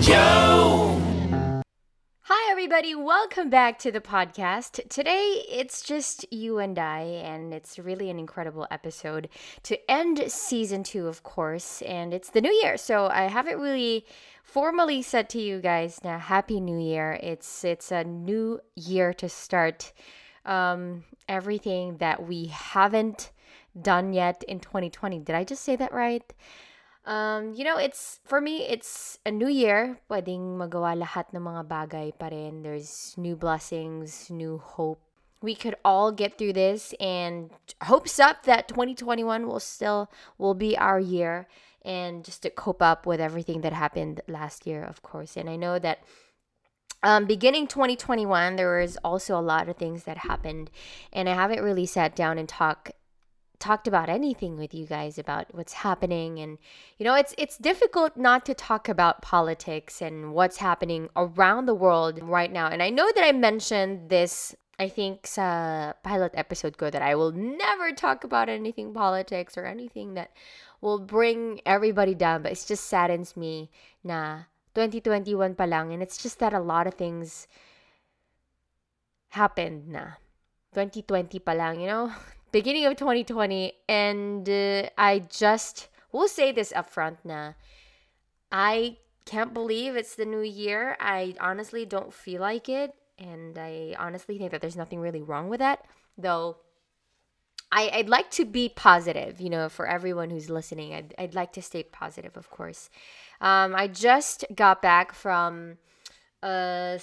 Joe! Hi everybody, welcome back to the podcast. Today, it's just you and I, and it's really an incredible episode to end season 2, of course, and it's the new year, so I haven't really formally said to you guys na Happy New Year. It's a new year to start everything that we haven't done yet in 2020. Did I just say that right? It's, for me, it's a new year. Pwedeng magawa lahat ng mga bagay pa rin. There's new blessings, new hope. We could all get through this, and hopes up that 2021 will be our year, and just to cope up with everything that happened last year, of course. And I know that beginning 2021, there was also a lot of things that happened, and I haven't really sat down and talked about anything with you guys about what's happening. And it's difficult not to talk about politics and what's happening around the world right now. And I know that I mentioned this, I think, sa pilot episode ko, that I will never talk about anything politics or anything that will bring everybody down, but it just saddens me na 2021 pa lang, and it's just that a lot of things happened na 2020 pa lang, beginning of 2020, and I just will say this up front na I can't believe it's the new year. I honestly don't feel like it, and I honestly think that there's nothing really wrong with that, though I'd like to be positive, for everyone who's listening. I'd like to stay positive, of course. I just got back from a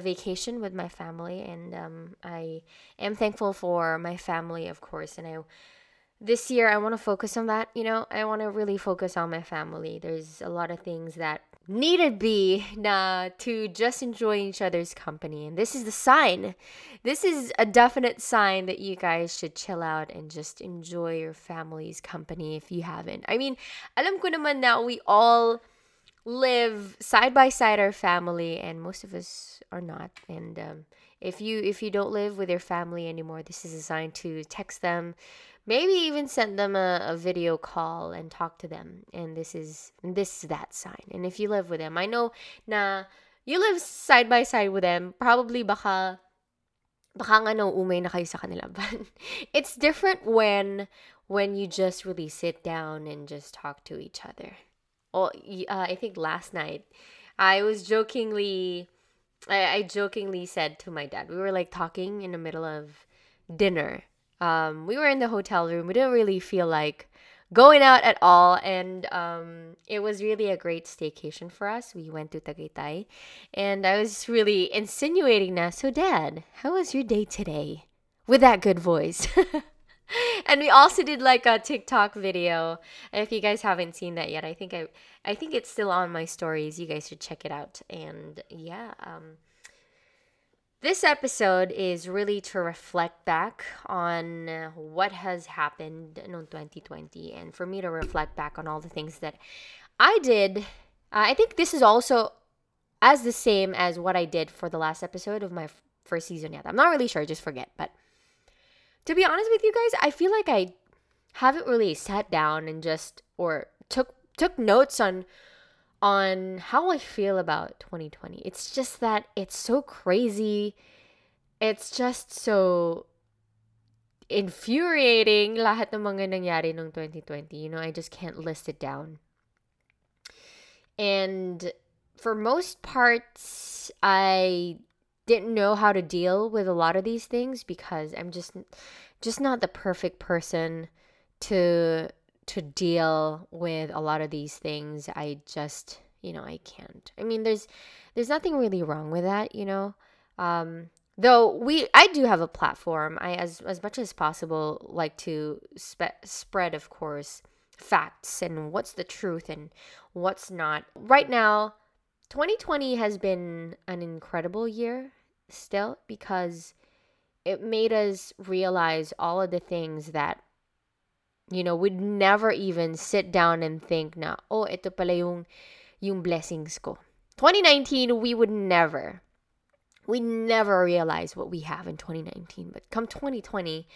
vacation with my family, and I am thankful for my family, of course, and this year I want to focus on that. I want to really focus on my family. There's a lot of things that need to be to just enjoy each other's company, and this is a definite sign that you guys should chill out and just enjoy your family's company if you haven't. I mean, alam ko naman na we all live side by side our family, and most of us are not, and if you don't live with your family anymore, this is a sign to text them, maybe even send them a video call and talk to them, and this is that sign. And if you live with them, I know na you live side by side with them, probably baka nga umay na kayo sa kanila, but it's different when you just really sit down and just talk to each other. I think last night, I jokingly said to my dad, we were like talking in the middle of dinner. We were in the hotel room. We didn't really feel like going out at all. And it was really a great staycation for us. We went to Tagaytay, and I was really insinuating that, so Dad, how was your day today? With that good voice. And we also did like a TikTok video. And if you guys haven't seen that yet, I think it's still on my stories. You guys should check it out. And this episode is really to reflect back on what has happened in 2020, and for me to reflect back on all the things that I did. I think this is also as the same as what I did for the last episode of my first season yet. I'm not really sure. I just forget, but to be honest with you guys, I feel like I haven't really sat down and took notes on how I feel about 2020. It's just that it's so crazy. It's just so infuriating lahat ng mga nangyari nung 2020. I just can't list it down. And for most parts, I didn't know how to deal with a lot of these things, because I'm just not the perfect person to deal with a lot of these things. I just, I can't. I mean, there's nothing really wrong with that, though I do have a platform. I, as much as possible, like to spread, of course, facts and what's the truth and what's not. Right now, 2020 has been an incredible year still, because it made us realize all of the things that, we'd never even sit down and think na, oh, ito pala yung blessings ko. 2019, we never realize what we have in 2019. But come 2020,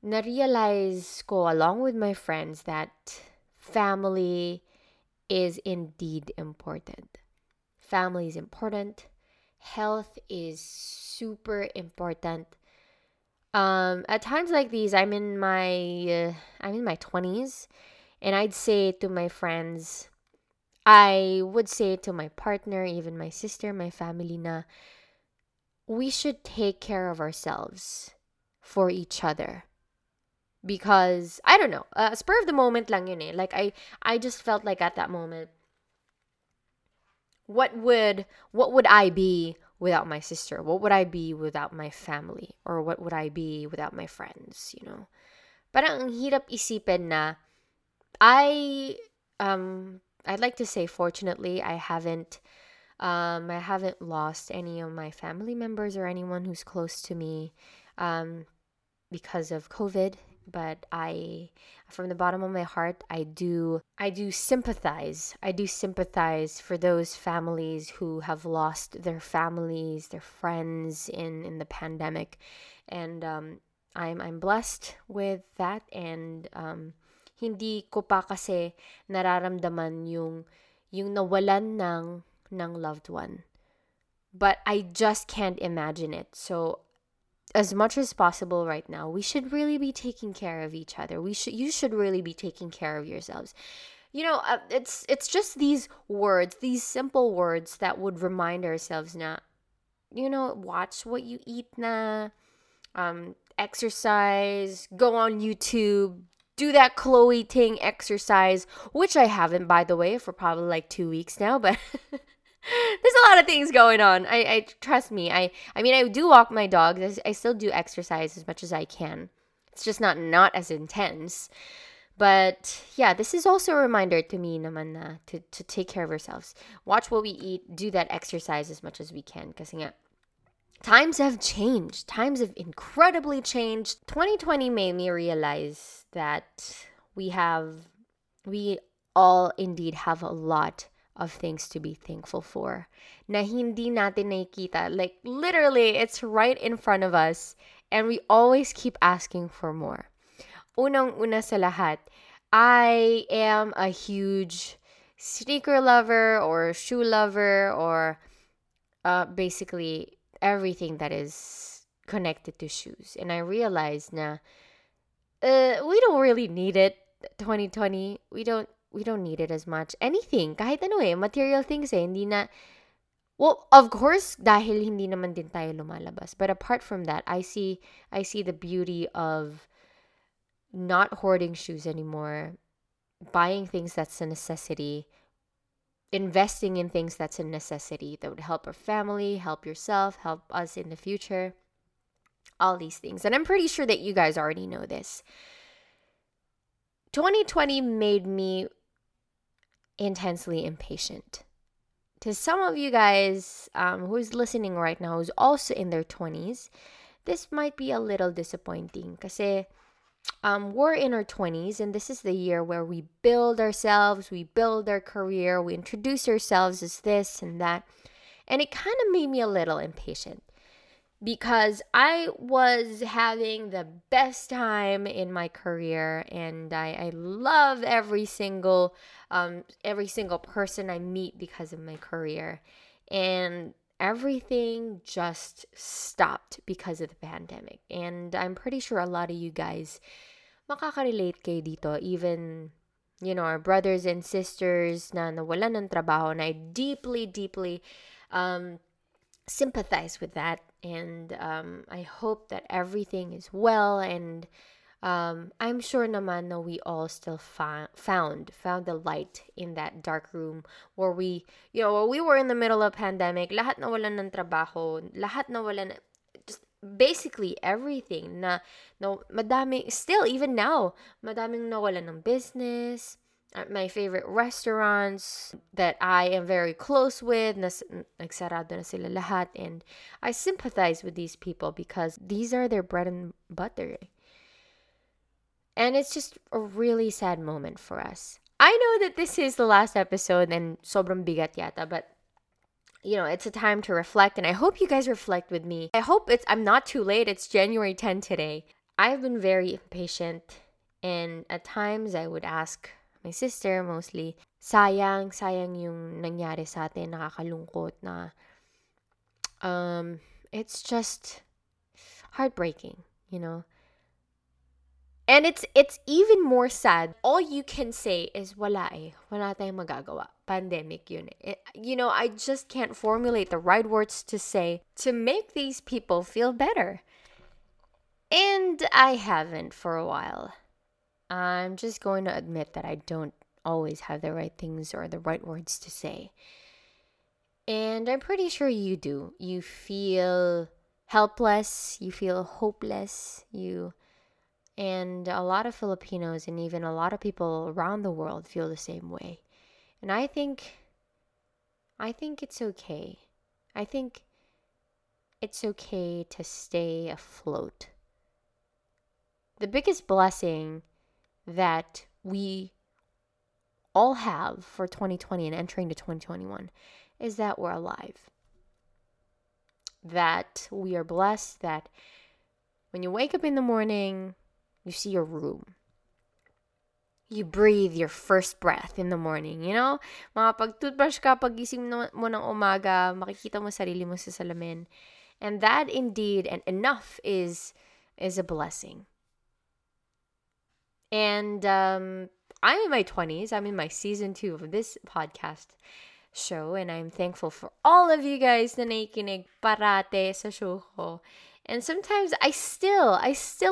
na-realize ko along with my friends that family is indeed important. Family is important. Health is super important. At times like these, I'm in my 20s, and I'd say to my friends, I would say to my partner, even my sister, my family na, we should take care of ourselves for each other. Because, I don't know, spur of the moment lang yun eh. Like, I just felt like at that moment, what would I be without my sister? What would I be without my family? Or what would I be without my friends, you know? Parang hirap isipin na, I'd like to say, fortunately, I haven't lost any of my family members or anyone who's close to me, because of COVID. But from the bottom of my heart, I do sympathize for those families who have lost their families, their friends in the pandemic. And I'm blessed with that. And hindi ko pa kasi nararamdaman yung nawalan ng loved one. But I just can't imagine it. So as much as possible right now, we should really be taking care of each other. You should really be taking care of yourselves. You know, it's just these words, these simple words that would remind ourselves na, you know, watch what you eat na, exercise, go on YouTube, do that Chloe Ting exercise, which I haven't, by the way, for probably like 2 weeks now, but there's a lot of things going on. I trust me. I mean, I do walk my dog. I still do exercise as much as I can. It's just not as intense. But yeah, this is also a reminder to me naman na to take care of ourselves. Watch what we eat. Do that exercise as much as we can. Kasi nga, times have changed. Times have incredibly changed. 2020 made me realize that we all indeed have a lot of things to be thankful for na hindi natin nakikita. Like, literally, it's right in front of us, and we always keep asking for more. Unang-una sa lahat, I am a huge sneaker lover or shoe lover or basically everything that is connected to shoes. And I realized na we don't really need it. 2020, we don't need it as much. Anything, kahit ano eh, material things eh, hindi na, well, of course, dahil hindi naman din tayo lumalabas. But apart from that, I see the beauty of not hoarding shoes anymore, buying things that's a necessity, investing in things that's a necessity that would help our family, help yourself, help us in the future, all these things. And I'm pretty sure that you guys already know this. 2020 made me intensely impatient. To some of you guys who's listening right now, who's also in their 20s, this might be a little disappointing kasi we're in our 20s, and this is the year where we build ourselves, we build our career, we introduce ourselves as this and that. And it kind of made me a little impatient because I was having the best time in my career, and I love every single person I meet because of my career. And everything just stopped because of the pandemic. And I'm pretty sure a lot of you guys makaka-relate kayo dito. Even, you know, our brothers and sisters na nawalan ng trabaho, and I deeply, deeply sympathize with that. And I hope that everything is well. And I'm sure naman na we all still found the light in that dark room where we, you know, we were in the middle of pandemic. Lahat nawalan ng trabaho, lahat nawalan, just basically everything na, no, madami, still even now, madaming nawalan ng business. My favorite restaurants that I am very close with, nagsarado na sila lahat, and I sympathize with these people because these are their bread and butter. And it's just a really sad moment for us. I know that this is the last episode and sobrang bigat yata, but you know, it's a time to reflect, and I hope you guys reflect with me. I hope I'm not too late. It's January 10 today. I've been very impatient, and at times I would ask my sister mostly, sayang yung nangyari sa atin, nakakalungkot na it's just heartbreaking, you know. And it's even more sad. All you can say is wala tayong magagawa. Pandemic yun. I just can't formulate the right words to say to make these people feel better. And I haven't for a while. I'm just going to admit that I don't always have the right things or the right words to say. And I'm pretty sure you do. You feel helpless, you feel hopeless, and a lot of Filipinos and even a lot of people around the world feel the same way. And I think it's okay. I think it's okay to stay afloat. The biggest blessing that we all have for 2020 and entering to 2021 is that we're alive. That we are blessed that when you wake up in the morning, you see your room. You breathe your first breath in the morning, you know? Mga pag-toothbrush ka, pagising mo ng umaga, makikita mo sarili mo sa salamin. And that indeed and enough is a blessing. And I'm in my 20s. I'm in my season 2 of this podcast show, and I'm thankful for all of you guys na nakikinig parate sa show ko. And sometimes I still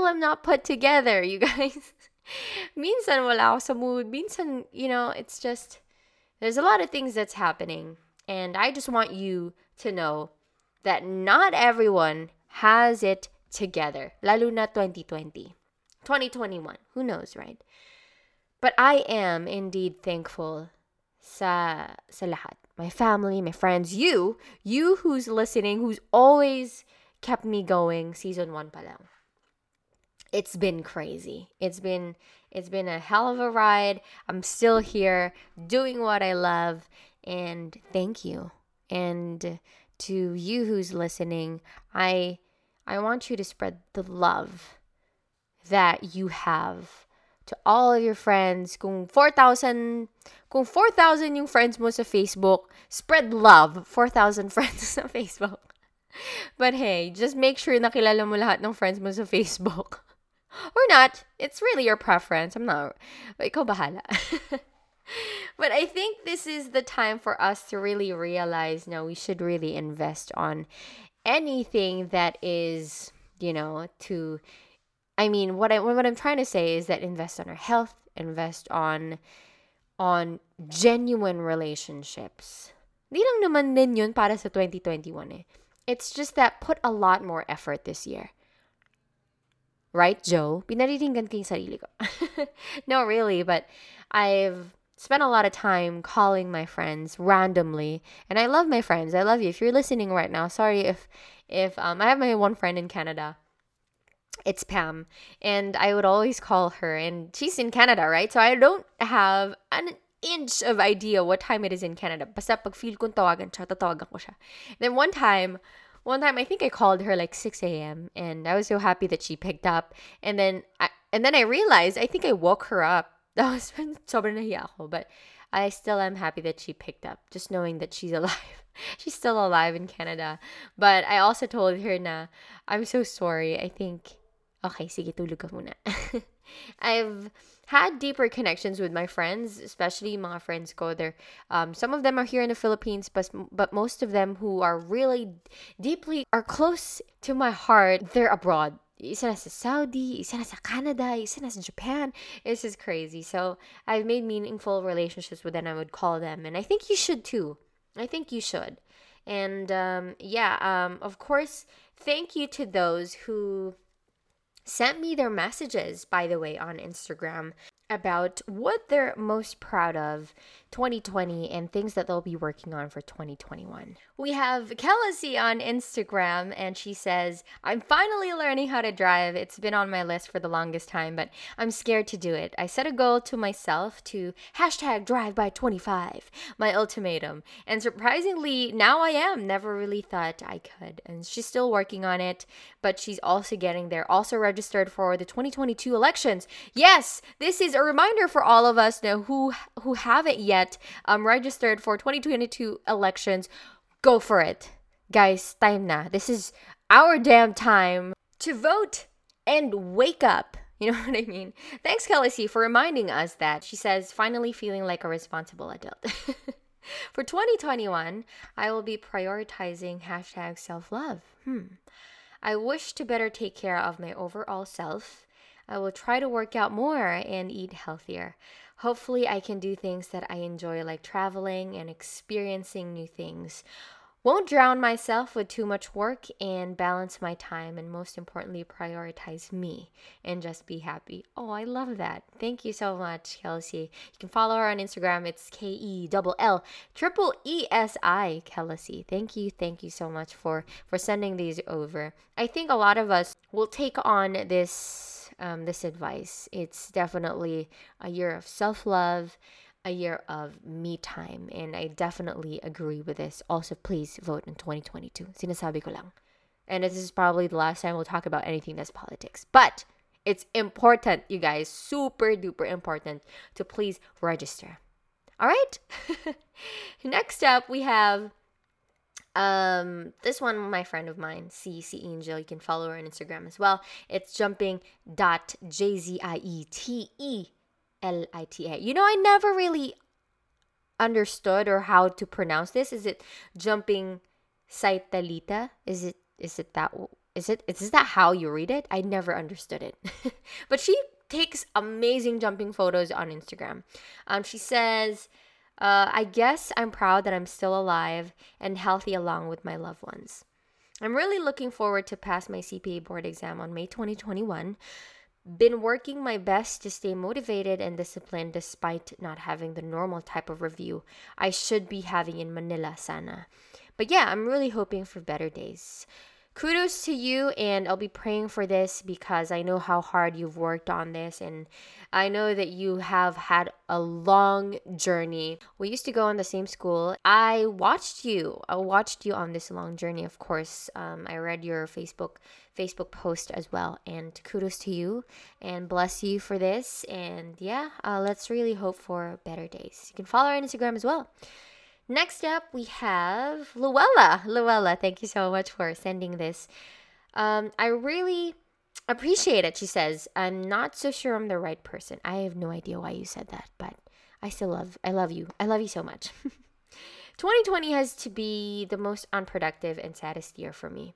am not put together, you guys. Minsan wala ako sa mood. Minsan, it's just, there's a lot of things that's happening. And I just want you to know that not everyone has it together. Lalo na 2020. 2021. Who knows, right? But I am indeed thankful sa lahat. My family, my friends, you who's listening, who's always kept me going. Season 1 pa lang. It's been crazy. It's been a hell of a ride. I'm still here doing what I love, and thank you. And to you who's listening, I want you to spread the love that you have to all of your friends. Kung 4,000 yung friends mo sa Facebook, spread love. 4,000 friends sa Facebook. But hey, just make sure na kilala mo lahat ng friends mo sa Facebook. Or not. It's really your preference. I'm not. Ikaw bahala. But I think this is the time for us to really realize, no, we should really invest on anything that is, what I'm trying to say is that invest on our health, invest on genuine relationships. Di lang naman din yun para sa 2021 eh. It's just that put a lot more effort this year. Right, Joe? Pinariringan ko yung sarili ko. No, really, but I've spent a lot of time calling my friends randomly. And I love my friends. I love you. If you're listening right now, sorry if I have my one friend in Canada. It's Pam. And I would always call her. And she's in Canada, right? So I don't have an inch of idea what time it is in Canada. Basta pag feel kong tawagan siya, tatawagan ko siya. Then one time I think I called her like 6 a.m. and I was so happy that she picked up. And then I realized I think I woke her up. That was sobrang nahiya ako, but I still am happy that she picked up, just knowing that she's alive. She's still alive in Canada. But I also told her na, I'm so sorry. I think, okay, sige, tulog ka muna. I've had deeper connections with my friends, especially mga friends ko. Some of them are here in the Philippines, but most of them who are really deeply are close to my heart, they're abroad. Isa na sa Saudi, isa na sa Canada, isa na sa Japan. This is crazy. So I've made meaningful relationships with them. I would call them, and I think you should too. I think you should. And of course, thank you to those who sent me their messages, by the way, on Instagram about what they're most proud of 2020 and things that they'll be working on for 2021. We have Kelsey on Instagram, and she says, I'm finally learning how to drive. It's been on my list for the longest time, but I'm scared to do it. I set a goal to myself to #driveby25, my ultimatum. And surprisingly, now I am. Never really thought I could. And she's still working on it, but she's also getting there. Also registered for the 2022 elections. Yes, this is a reminder for all of us now who haven't yet registered for 2022 elections. Go for it. Guys, time na. This is our damn time to vote and wake up. You know what I mean? Thanks, Kelly C, for reminding us that. She says, finally feeling like a responsible adult. For 2021, I will be prioritizing hashtag self-love. I wish to better take care of my overall self. I will try to work out more and eat healthier. Hopefully, I can do things that I enjoy, like traveling and experiencing new things. Won't drown myself with too much work and balance my time, and most importantly, prioritize me and just be happy. Oh, I love that. Thank you so much, Kelsey. You can follow her on Instagram. It's KELLEESI, Kelsey. Thank you so much for sending these over. I think a lot of us will take on this advice. It's definitely a year of self-love, a year of me time, and I definitely agree with this. Also, please vote in 2022. Sinasabi ko lang. And this is probably the last time we'll talk about anything that's politics. But it's important, you guys. Super duper important to please register. All right? Next up, we have this one, my friend of mine, C Angel. You can follow her on Instagram as well. It's jumping.jziete. LITA. You know, I never really understood or how to pronounce this. Is it jumping Saitalita? Is that how you read it? I never understood it. But she takes amazing jumping photos on Instagram. She says, I guess I'm proud that I'm still alive and healthy along with my loved ones. I'm really looking forward to pass my CPA board exam on May 2021. Been working my best to stay motivated and disciplined despite not having the normal type of review I should be having in Manila sana. But yeah, I'm really hoping for better days. Kudos to you, and I'll be praying for this because I know how hard you've worked on this, and I know that you have had a long journey. We used to go in the same school. I watched you on this long journey, of course. I read your Facebook post as well, and kudos to you and bless you for this. And yeah, let's really hope for better days. You can follow our Instagram as well. Next up, we have Luella. Luella, thank you so much for sending this. I really appreciate it, she says. I'm not so sure I'm the right person. I have no idea why you said that, but I love you. I love you so much. 2020 has to be the most unproductive and saddest year for me.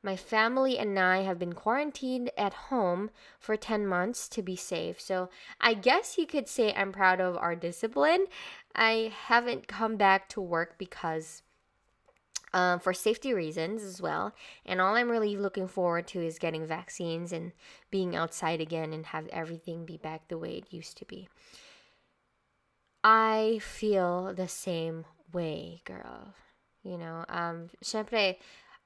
My family and I have been quarantined at home for 10 months to be safe. So I guess you could say I'm proud of our discipline. I haven't come back to work because for safety reasons as well. And all I'm really looking forward to is getting vaccines and being outside again and have everything be back the way it used to be. I feel the same way, girl. You know, syempre,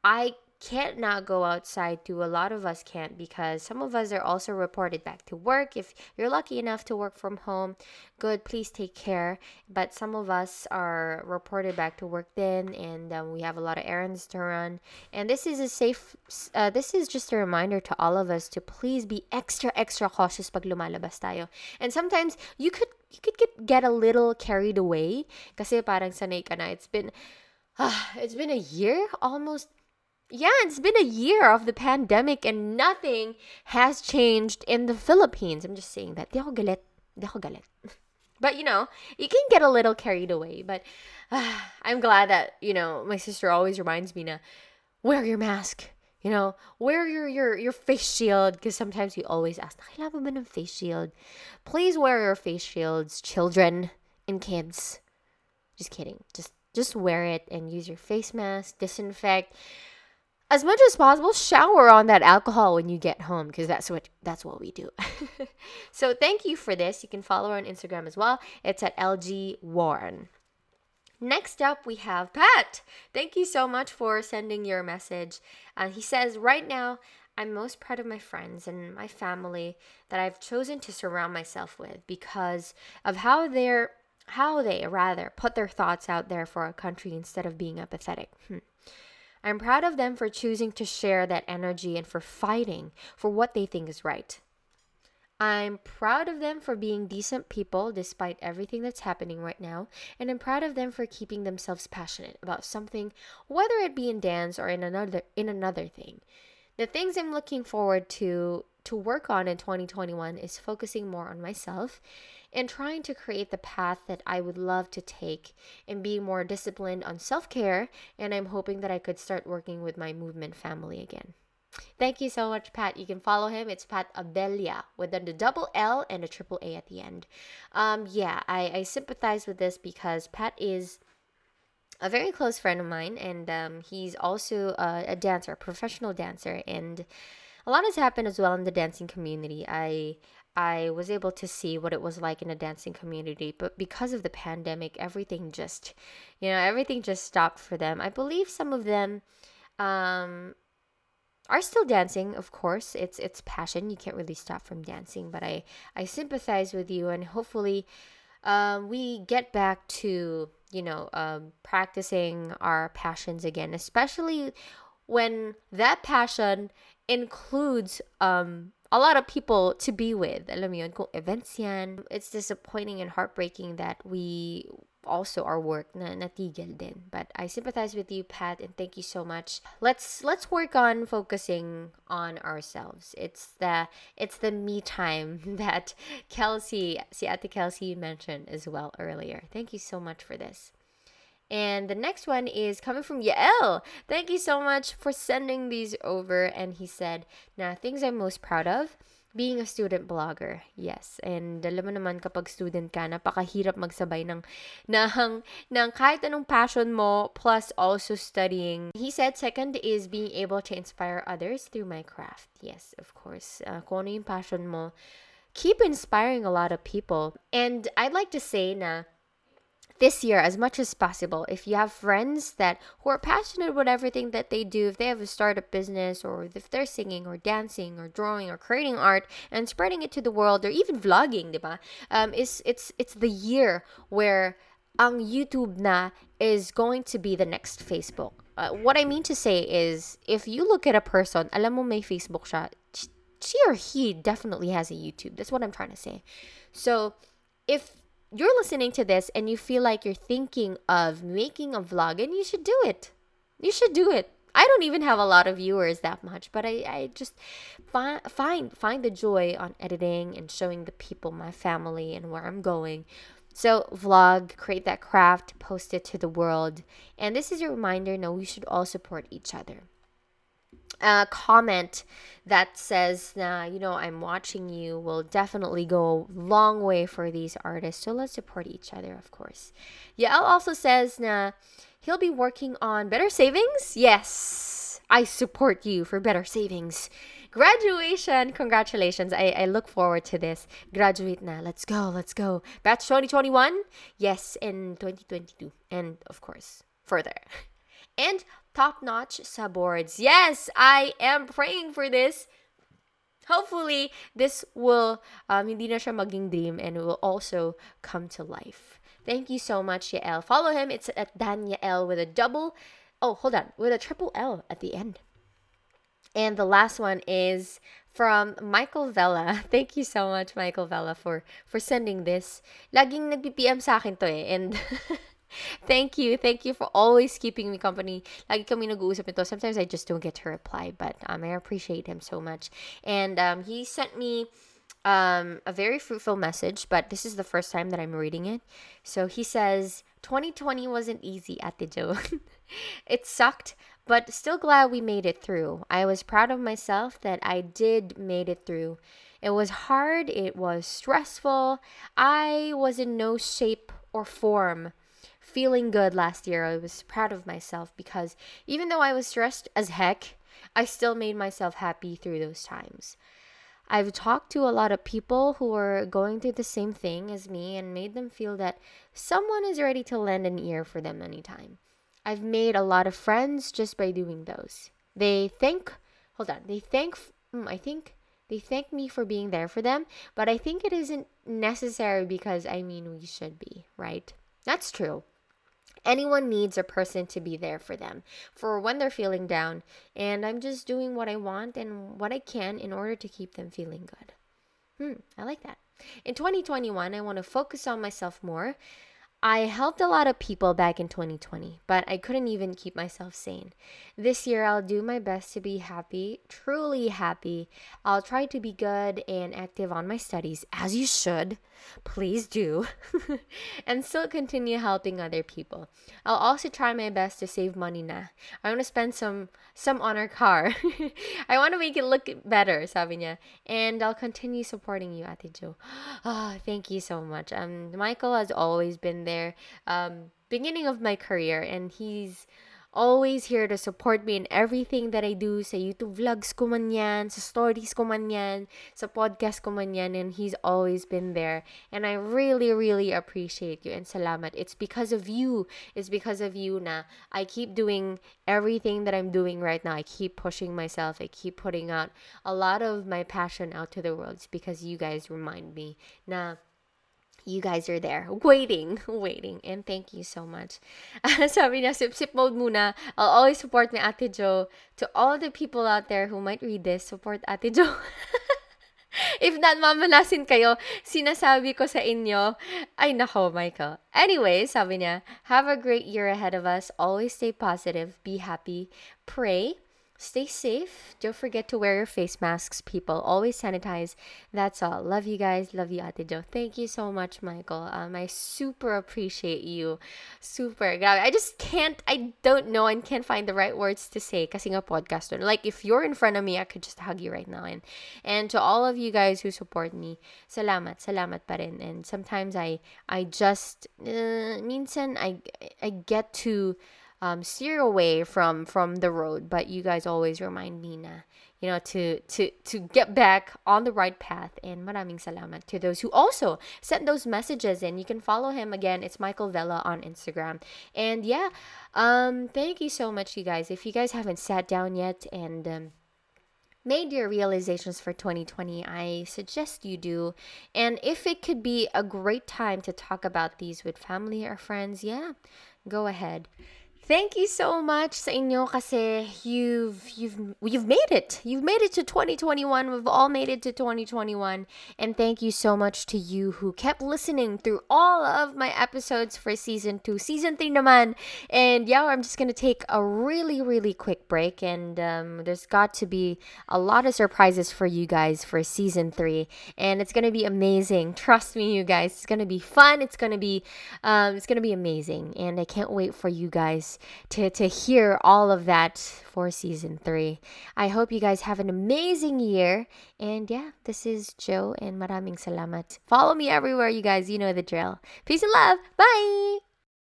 I can't not go outside too. A lot of us can't because some of us are also reported back to work. If you're lucky enough to work from home, good, please take care. But some of us are reported back to work then, and we have a lot of errands to run. And this is just a reminder to all of us to please be extra cautious pag lumalabas tayo. And sometimes you could get a little carried away kasi parang sanay ka na. It's been a year almost. Yeah, it's been a year of the pandemic and nothing has changed in the Philippines. I'm just saying that. Di ako galit. But, you know, you can get a little carried away. But I'm glad that, you know, my sister always reminds me na wear your mask. You know, wear your face shield. Because sometimes we always ask, nakailangan ba ng face shield? Please wear your face shields, children and kids. Just kidding. Just wear it and use your face mask. Disinfect. As much as possible, shower on that alcohol when you get home because that's what we do. So thank you for this. You can follow her on Instagram as well. It's at LG Warren. Next up, we have Pat. Thank you so much for sending your message. He says, right now, I'm most proud of my friends and my family that I've chosen to surround myself with because of how they put their thoughts out there for our country instead of being apathetic. I'm proud of them for choosing to share that energy and for fighting for what they think is right. I'm proud of them for being decent people despite everything that's happening right now, and I'm proud of them for keeping themselves passionate about something, whether it be in dance or in another thing. The things I'm looking forward to work on in 2021 is focusing more on myself and trying to create the path that I would love to take and being more disciplined on self-care, and I'm hoping that I could start working with my movement family again. Thank you so much, Pat. You can follow him. It's Pat Abelia with the double L and a triple A at the end. I sympathize with this because Pat is a very close friend of mine, and he's also a dancer, professional dancer, and a lot has happened as well in the dancing community. I was able to see what it was like in a dancing community, but because of the pandemic, everything just stopped for them. I believe some of them are still dancing, of course. It's passion. You can't really stop from dancing, but I sympathize with you, and hopefully we get back to, practicing our passions again, especially when that passion includes a lot of people to be with. Alam yun, kung events yan. It's disappointing and heartbreaking that we also our work na natigil din. But I sympathize with you, Pat, and thank you so much. Let's work on focusing on ourselves. It's the me time that Ate Kelsey mentioned as well earlier. Thank you so much for this. And the next one is coming from Yael. Thank you so much for sending these over. And he said, "Now things I'm most proud of, being a student blogger." Yes. And alam mo naman kapag student ka, napakahirap magsabay ng kahit anong passion mo plus also studying. He said, second is being able to inspire others through my craft. Yes, of course. Kung ano yung passion mo, keep inspiring a lot of people. And I'd like to say na, this year, as much as possible, if you have friends who are passionate about everything that they do, if they have a startup business, or if they're singing or dancing or drawing or creating art and spreading it to the world, or even vlogging, diba? It's the year where ang YouTube na is going to be the next Facebook. What I mean to say is, if you look at a person, alam mo may Facebook siya, she or he definitely has a YouTube. That's what I'm trying to say. So, if you're listening to this and you feel like you're thinking of making a vlog, and you should do it. You should do it. I don't even have a lot of viewers that much, but I just find the joy on editing and showing the people my family and where I'm going. So vlog, create that craft, post it to the world. And this is a reminder, we should all support each other. A comment that says, I'm watching you, will definitely go a long way for these artists. So let's support each other, of course. Yael also says, he'll be working on better savings. Yes, I support you for better savings. Graduation, congratulations. I look forward to this. Graduate na. Let's go. Batch 2021. Yes, and 2022. And, of course, further. And top-notch sa boards. Yes, I am praying for this. Hopefully, this will, hindi na siya maging dream, and it will also come to life. Thank you so much, Yael. Follow him. It's at Dan Yael with a triple L at the end. And the last one is from Michael Vella. Thank you so much, Michael Vella, for sending this. Laging nag-PM sa akin to and... Thank you for always keeping me company. Lagi kami nag-uusap nito. Sometimes I just don't get to reply, but I appreciate him so much. And he sent me a very fruitful message, but this is the first time that I'm reading it. So he says, 2020 wasn't easy, Ate Jo. It sucked, but still glad we made it through. I was proud of myself that I did made it through. It was hard. It was stressful. I was in no shape or form feeling good last year. I was proud of myself because even though I was stressed as heck, I still made myself happy through those times. I've talked to a lot of people who are going through the same thing as me and made them feel that someone is ready to lend an ear for them anytime. I've made a lot of friends just by doing those. They thank me for being there for them, but I think it isn't necessary because we should be, right? That's true. Anyone needs a person to be there for them, for when they're feeling down, and I'm just doing what I want and what I can in order to keep them feeling good. I like that. In 2021, I want to focus on myself more. I helped a lot of people back in 2020, but I couldn't even keep myself sane. This year, I'll do my best to be happy, truly happy. I'll try to be good and active on my studies, as you should. Please do. And still continue helping other people. I'll also try my best to save money na. I want to spend some on our car. I want to make it look better, sabi niya. And I'll continue supporting you, Ate Jo. Oh, thank you so much. Michael has always been there, beginning of my career, and he's always here to support me in everything that I do, sa YouTube vlogs ko man yan, sa stories ko man yan, sa podcast ko man yan, and he's always been there. And I really, really appreciate you and salamat. It's because of you. It's because of you na I keep doing everything that I'm doing right now. I keep pushing myself. I keep putting out a lot of my passion out to the world. It's because you guys remind me na you guys are there, waiting, and thank you so much. Sabi niya, sip-sip mode muna. I'll always support my Ate Jo. To all the people out there who might read this, support Ate Jo. If not, mamalasin kayo. Sinasabi ko sa inyo. Ay, nako, Michael. Anyway, sabi niya, have a great year ahead of us. Always stay positive, be happy, pray. Stay safe. Don't forget to wear your face masks, people. Always sanitize. That's all. Love you guys. Love you, Ate Jo. Thank you so much, Michael. I super appreciate you. Super. Grabe. I don't know and can't find the right words to say kasi nga podcast. Like, if you're in front of me, I could just hug you right now. And to all of you guys who support me, salamat pa rin. And sometimes I get to steer away from the road, but you guys always remind me na, you know, to get back on the right path. And maraming salamat to those who also sent those messages. And you can follow him again. It's Michael Vella on Instagram. And yeah, thank you so much, you guys. If you guys haven't sat down yet and made your realizations for 2020, I suggest you do. And if it could be a great time to talk about these with family or friends, yeah, go ahead. Thank you so much sa inyo kasi you've made it. You've made it to 2021. We've all made it to 2021. And thank you so much to you who kept listening through all of my episodes for season 2. Season 3 naman. And yeah, I'm just gonna take a really, really quick break. And there's got to be a lot of surprises for you guys for season 3. And it's gonna be amazing. Trust me, you guys. It's gonna be fun. It's gonna be amazing. And I can't wait for you guys to hear all of that for season 3. I hope you guys have an amazing year. And yeah, this is Jo and maraming salamat. Follow me everywhere, you guys. You know the drill. Peace and love. Bye!